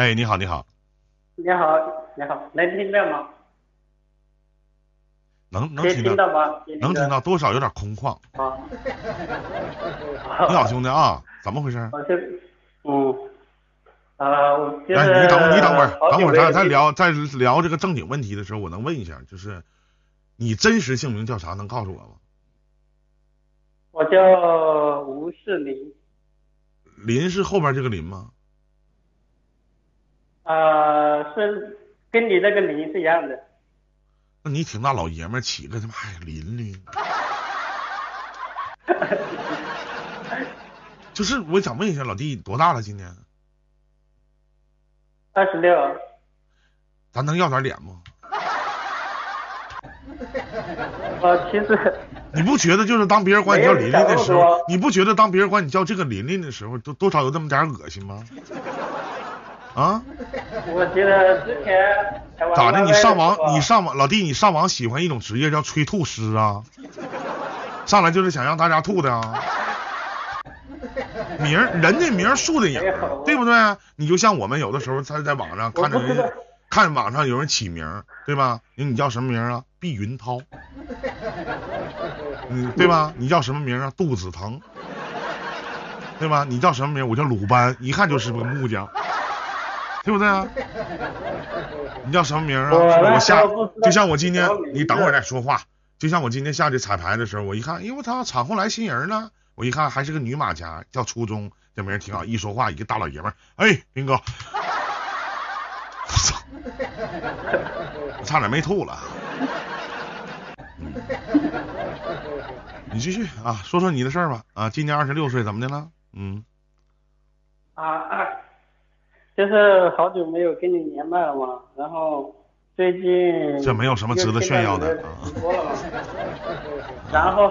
哎，你好，你好。你好，你好，能听到吗？能听到吗？能听到，多少有点空旷。啊。你好，兄弟啊，怎么回事？我就是。哎，你等会儿，咱聊这个正经问题的时候，我能问一下，就是你真实姓名叫啥？能告诉我吗？我叫吴世林。林是后边这个林吗？是跟你那个林是一样的。那你挺大老爷们儿起个他妈林林。就是我想问一下，老弟多大了？今年？26。咱能要点脸吗？其实你不觉得就是当别人管你叫琳琳的时候，你不觉得当别人管你叫这个琳琳的时候，都多少有这么点恶心吗？啊？我记得之前咋的？你上网，老弟，你上网喜欢一种职业叫催吐师啊？上来就是想让大家吐的啊？名人的名树的影，对不对？你就像我们有的时候在网上看着人家。看网上有人起名，对吧？你叫什么名啊？毕云涛。对吧？你叫什么名啊？杜子腾。对吧？你叫什么名？我叫鲁班，一看就是个木匠，对不对啊？你叫什么名啊？我下，就像我今天，你等会儿再说话。就像我今天下去彩排的时候，我一看，因为他产后来新人了，我一看还是个女马甲，叫初中，这名挺好。一说话，一个大老爷们儿，哎，林哥。我差点没吐了。你继续啊，说说你的事儿吧。啊，今年26岁，怎么的了？嗯。就是好久没有跟你连麦了嘛，然后最近这没有什么值得炫耀的啊。然后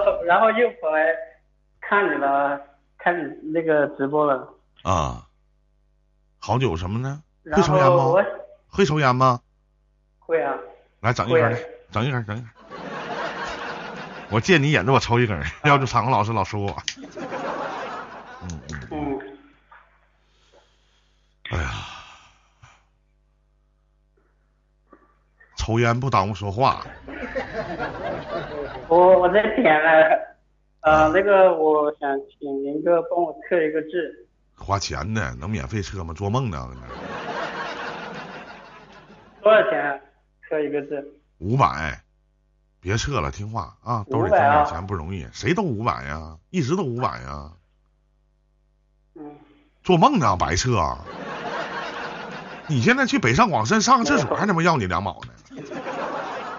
又跑来看你了，看你那个直播了。啊。好久什么呢？会抽烟吗？会抽烟吗？会啊。来整一根来，整一根。我借你眼着我抽一根，要不场控老师老说我。嗯。哎呀，抽烟不耽误说话。我在点了，那个我想请林哥帮我测一个痣。花钱的能免费测吗？做梦呢！多少钱、啊？测一个字？500，别测了，听话啊！兜里攒点钱不容易，谁都500呀，一直都500呀。嗯。做梦呢，白测、啊！你现在去北上广深上个厕所还他妈要你2毛呢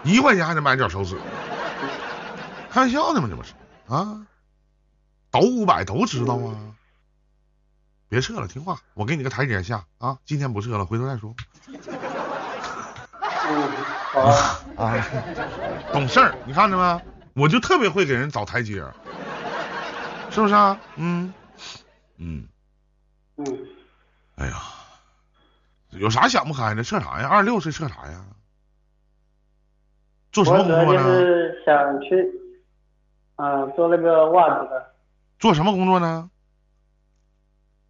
，1块钱还得买点手纸，开玩笑呢吗？这不是啊？都500都知道啊。嗯，别撤了，听话，我给你个台阶下啊！今天不撤了，回头再说。懂事儿，你看着吗？我就特别会给人找台阶，是不是啊？嗯。哎呀，有啥想不开的？撤啥呀？26岁撤啥呀？做什么工作呢？我就是想去，做那个袜子的。做什么工作呢？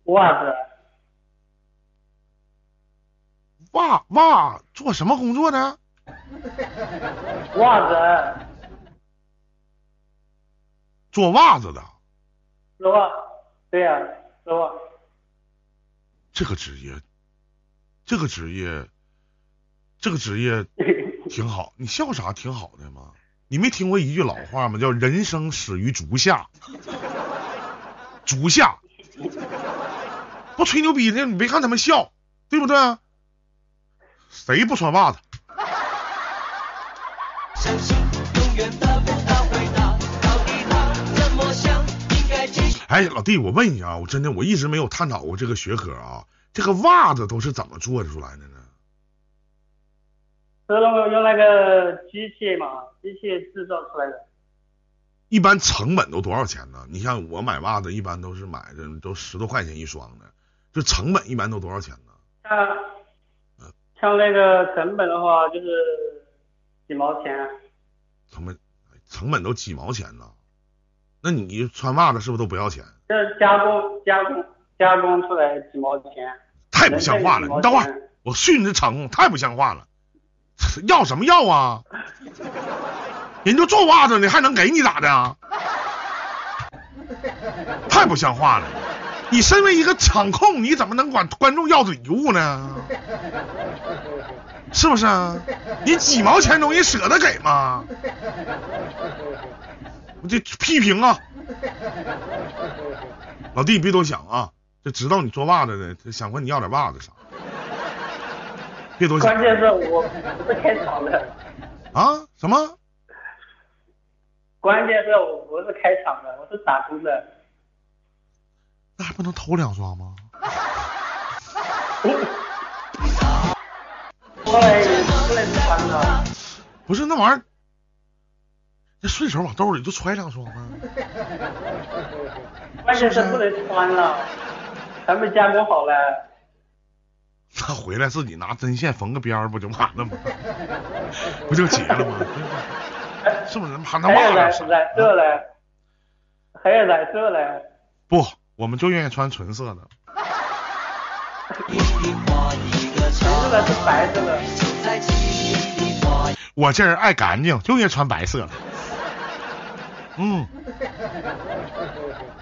袜子做什么工作呢？做袜子的，对呀、啊，做袜。这个职业挺好。你笑啥？挺好的吗？你没听过一句老话吗？叫人生始于足下。足下。不吹牛逼的，你别看他们笑，对不对？谁不穿袜子？哎，老弟，我问你啊，我一直没有探讨过这个学科啊，这个袜子都是怎么做出来的呢？用那个机械制造出来的。一般成本都多少钱呢？你像我买袜子，一般都是买的都10多块钱一双的，就成本一般都多少钱呢？像那个成本的话，就是几毛钱。成本都几毛钱呢？那你穿袜子是不是都不要钱？这加工出来几毛钱？太不像话了！你等会儿，我训你的场控太不像话了，要什么要啊？人就做袜子，你还能给你咋的啊？太不像话了！你身为一个场控，你怎么能管观众要礼物呢？是不是啊？你几毛钱东西舍得给吗？我这批评啊！老弟，你别多想啊，就知道你做袜子的，想管你要点袜子啥，别多想。关键是我不是开场的。啊？什么？关键是我不是开场的，我是打工的。那还不能偷两双吗？后来就穿了。不是那玩意儿，这顺手往兜里就揣两双啊。关键是不能穿了，咱们加工好了。那回来自己拿针线缝个边儿不就完了吗？不就结了吗？是不是还能骂点啥？染色了，还有染色了。不，我们就愿意穿纯色的。纯色的是白色的。我这人爱干净，就愿意穿白色的。嗯。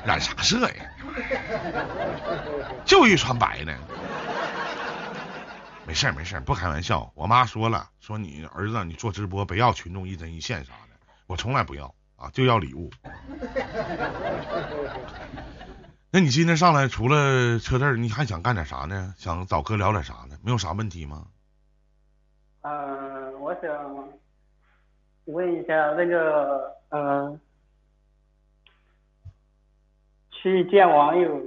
染啥色呀？就愿意穿白的。没事儿没事儿，不开玩笑。我妈说了，说你儿子你做直播不要群众一针一线啥的，我从来不要啊，就要礼物。那你今天上来除了车队，你还想干点啥呢？想找哥聊点啥呢？没有啥问题吗？我想问一下那个去见网友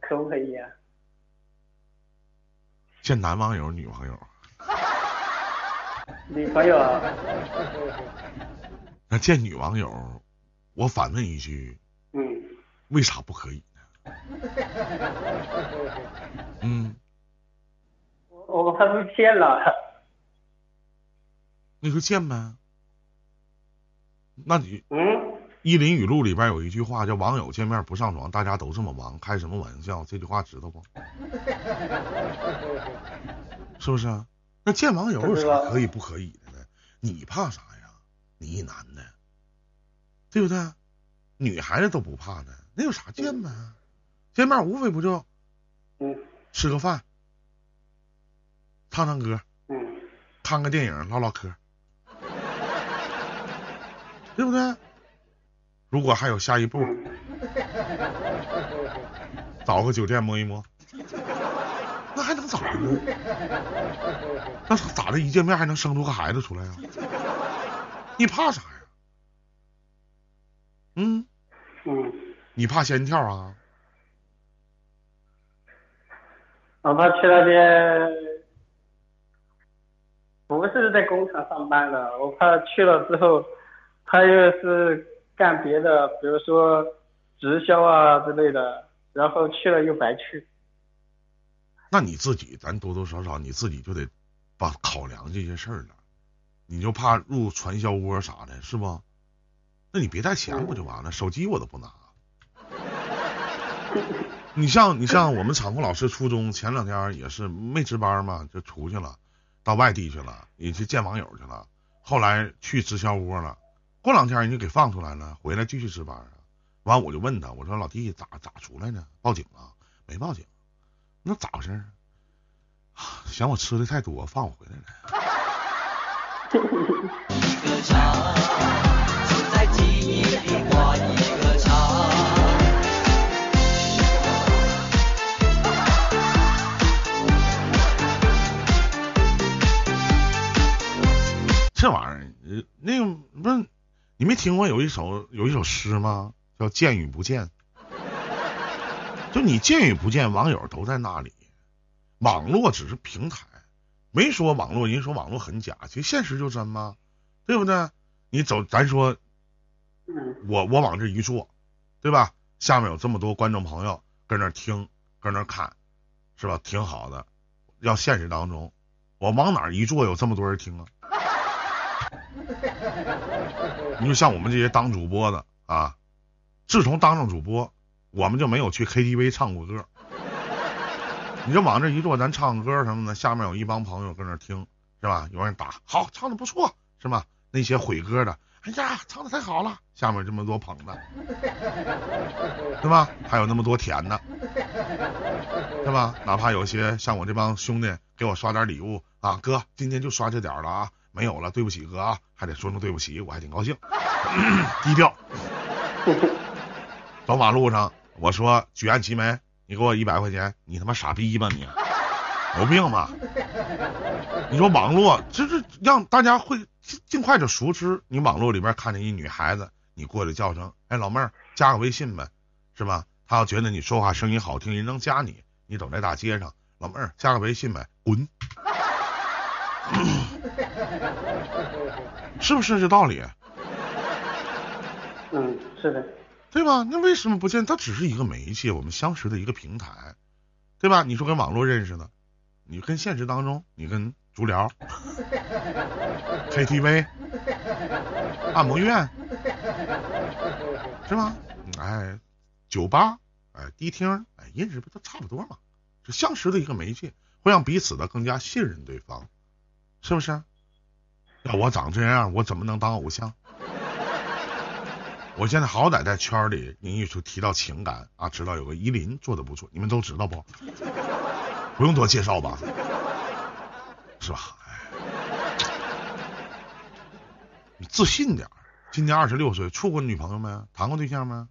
可不可以啊？见男网友、女网友，女朋友啊？那见女网友，我反问一句，为啥不可以呢？我还不见了。那就见呗。那你伊林语录里边有一句话叫“网友见面不上床”，大家都这么忙，开什么玩笑？这句话知道不？是不是啊？那见网友有啥可以不可以的呢？你怕啥呀？你一男的，对不对？女孩子都不怕的，那有啥见呗？见面无非不就吃个饭，唱唱歌，看个电影，唠唠嗑，对不对？如果还有下一步，找个酒店摸一摸，那还能咋呢？那咋的？一见面还能生出个孩子出来啊？你怕啥呀？你怕仙跳啊？我怕去那边，不是在工厂上班的，我怕去了之后，他又是。干别的，比如说直销啊之类的，然后去了又白去。那你自己，咱多多少少你自己就得把考量这些事儿了，你就怕入传销窝啥的，是不？那你别带钱不就完了？手机我都不拿。你像我们场控老师初中前两天也是没值班嘛，就出去了，到外地去了，也去见网友去了，后来去直销窝了。过两天人就给放出来了，回来继续值班啊。完我就问他，我说老弟咋出来呢？报警啊？没报警。那咋回事啊？想我吃的太多，放我回来了。这玩意儿，那个不是。你没听过有一首诗吗？叫见与不见。就你见与不见，网友都在那里。网络只是平台，没说网络，人说网络很假，其实现实就真吗？对不对？你走，咱说，我往这一坐，对吧？下面有这么多观众朋友跟那听，跟那看，是吧？挺好的。要现实当中，我往哪一坐，有这么多人听啊？你就像我们这些当主播的啊，自从当上主播，我们就没有去 KTV 唱过歌。你就往这一坐，咱唱歌什么的，下面有一帮朋友跟那听，是吧？有人打，好，唱的不错，是吧？那些毁歌的，哎呀，唱的太好了，下面这么多捧的，对吧？还有那么多甜的，对吧？哪怕有些像我这帮兄弟给我刷点礼物啊，哥，今天就刷这点了啊，没有了，对不起哥啊，还得说声对不起，我还挺高兴，低调。走马路上，我说举案齐眉，你给我100块钱，你他妈傻逼吧你，有病吧？你说网络就是让大家会尽快就熟知，你网络里边看见一女孩子，你过去叫声，哎老妹儿，加个微信呗，是吧？她要觉得你说话声音好听，人能加你，你走在大街上，老妹儿加个微信呗，滚，是不是这道理？嗯，是的。对吧？那为什么不见？它只是一个媒介，我们相识的一个平台，对吧？你说跟网络认识的，你跟现实当中，你跟足疗、KTV、按摩院，是吧？哎，酒吧，哎，迪厅，哎，音质不都差不多嘛？这相识的一个媒介，会让彼此的更加信任对方，是不是？要我长这样，我怎么能当偶像？我现在好歹在圈里，您一说提到情感啊，知道有个依林做的不错，你们都知道不？不用多介绍吧，是吧？你自信点。今年26岁，处过女朋友没？谈过对象没？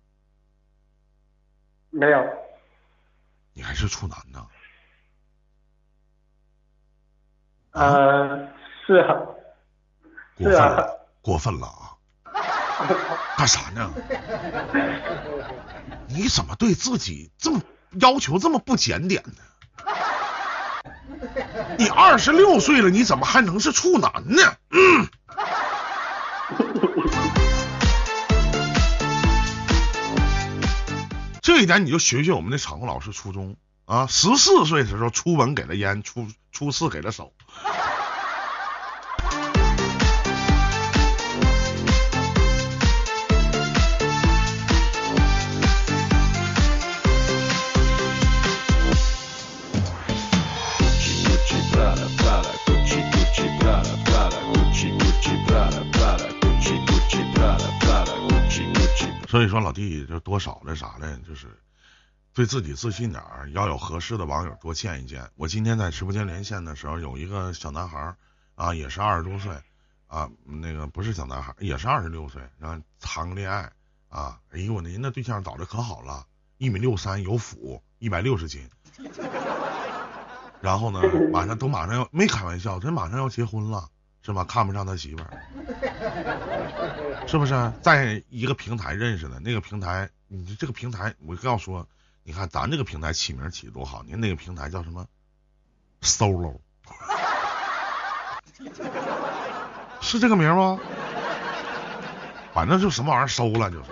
没有。你还是处男呢？是啊，过分了，过分了啊！干啥呢？你怎么对自己这么要求这么不检点呢？你26岁了，你怎么还能是处男呢？嗯。这一点你就学学我们那场控老师初中啊，14岁的时候初吻给了烟，初四给了手。所以说老弟就多少这啥的，就是对自己自信点，要有合适的网友多见一见。我今天在直播间连线的时候，有一个小男孩啊，也是20多岁啊，那个不是小男孩，也是26岁，然后谈个恋爱啊，哎呦您那对象找的可好了，1.63米，有腹，160斤，然后呢马上要，没开玩笑，真马上要结婚了，是吧？看不上他媳妇儿，是不是？在一个平台认识的，那个平台，你这个平台，我刚要说，你看咱这个平台起名起多好，您那个平台叫什么 ？Solo， 是这个名吗？反正就什么玩意儿收了，就是，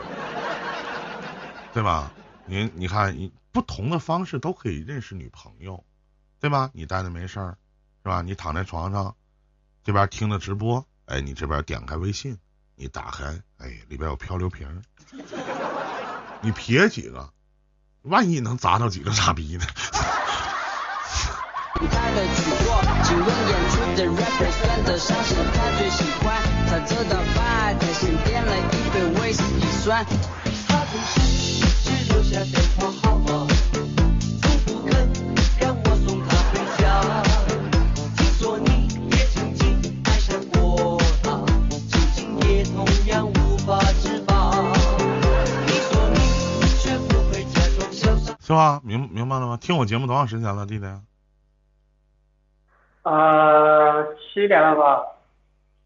对吧？你看，不同的方式都可以认识女朋友，对吧？你待着没事儿，是吧？你躺在床上。这边听着直播，哎，你这边点开微信，你打开，哎，里边有漂流瓶，你撇几个，万一能砸到几个傻逼呢？是吧？明白了吗？听我节目多长时间了，弟弟？7年了吧。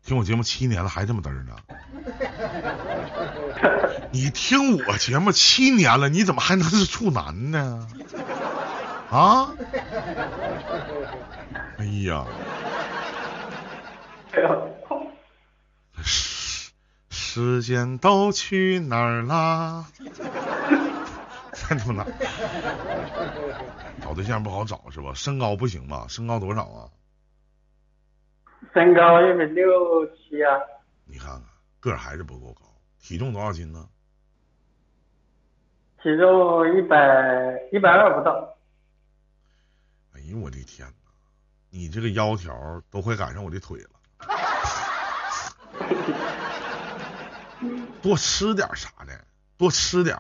听我节目7年了，还这么嘚儿呢？你听我节目7年了，你怎么还能是处男呢？啊？哎呀！时间都去哪儿啦？看他妈，找对象不好找是吧？身高不行吧？身高多少啊？身高1.67米啊。你看看，个儿还是不够高。体重多少斤呢？体重120不到。哎呦我的天哪，你这个腰条都快赶上我的腿了。多吃点啥的，多吃点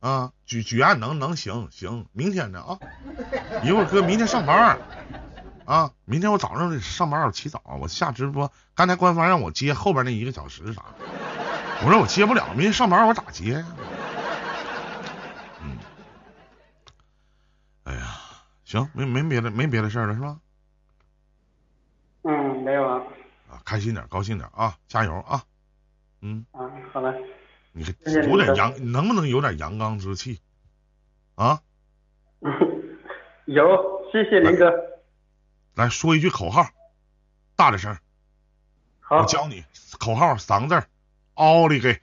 啊，举案能行，明天的啊，一会儿哥明天上班啊，明天我早上上班我起早我下直播，刚才官方让我接后边那1个小时啥，我说我接不了，明天上班我咋接呀？哎呀，行，没别的事儿了是吧？嗯，没有啊。啊，开心点，高兴点啊，加油啊！嗯啊，好了。你有点阳，能不能有点阳刚之气？啊？有，谢谢林哥。来说一句口号，大点声。好。我教你口号3个字，奥利给。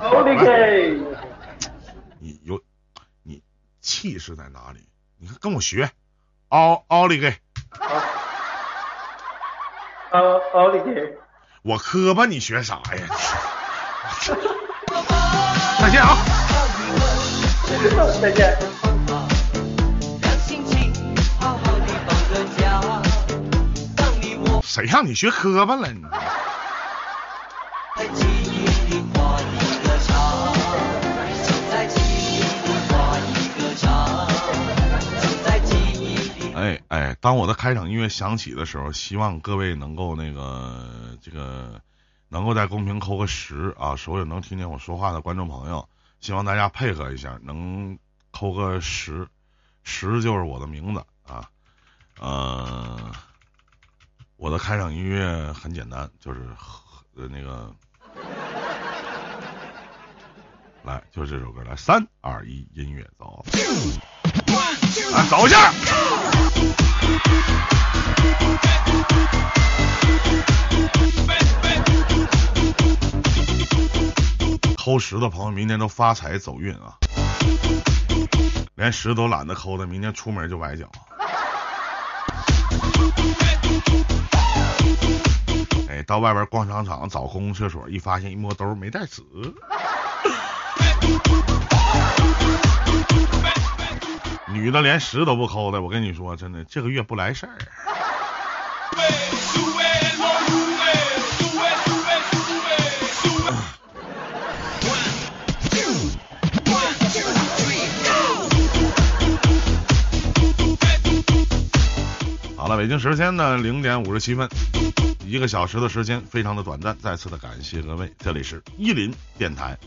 奥利给。你有。气势在哪里？你看跟我学，奥利给，奥利给，我磕巴你学啥呀？再见啊！再见。谁让你学磕巴了你？哎，当我的开场音乐响起的时候，希望各位能够能够在公屏扣个10啊，所有能听见我说话的观众朋友，希望大家配合一下，能扣个10就是我的名字啊。我的开场音乐很简单，就是来，就是这首歌，来3、2、1，音乐走。来走一下。抠10的朋友明天都发财走运啊，连10都懒得抠的，明天出门就崴脚。哎，到外边逛商场找公共厕所，一发现一摸兜没带纸。女的连10都不抠的，我跟你说，真的，这个月不来事儿。好了，北京时间的0点57分，1个小时的时间非常的短暂，再次的感谢各位，这里是1林电台。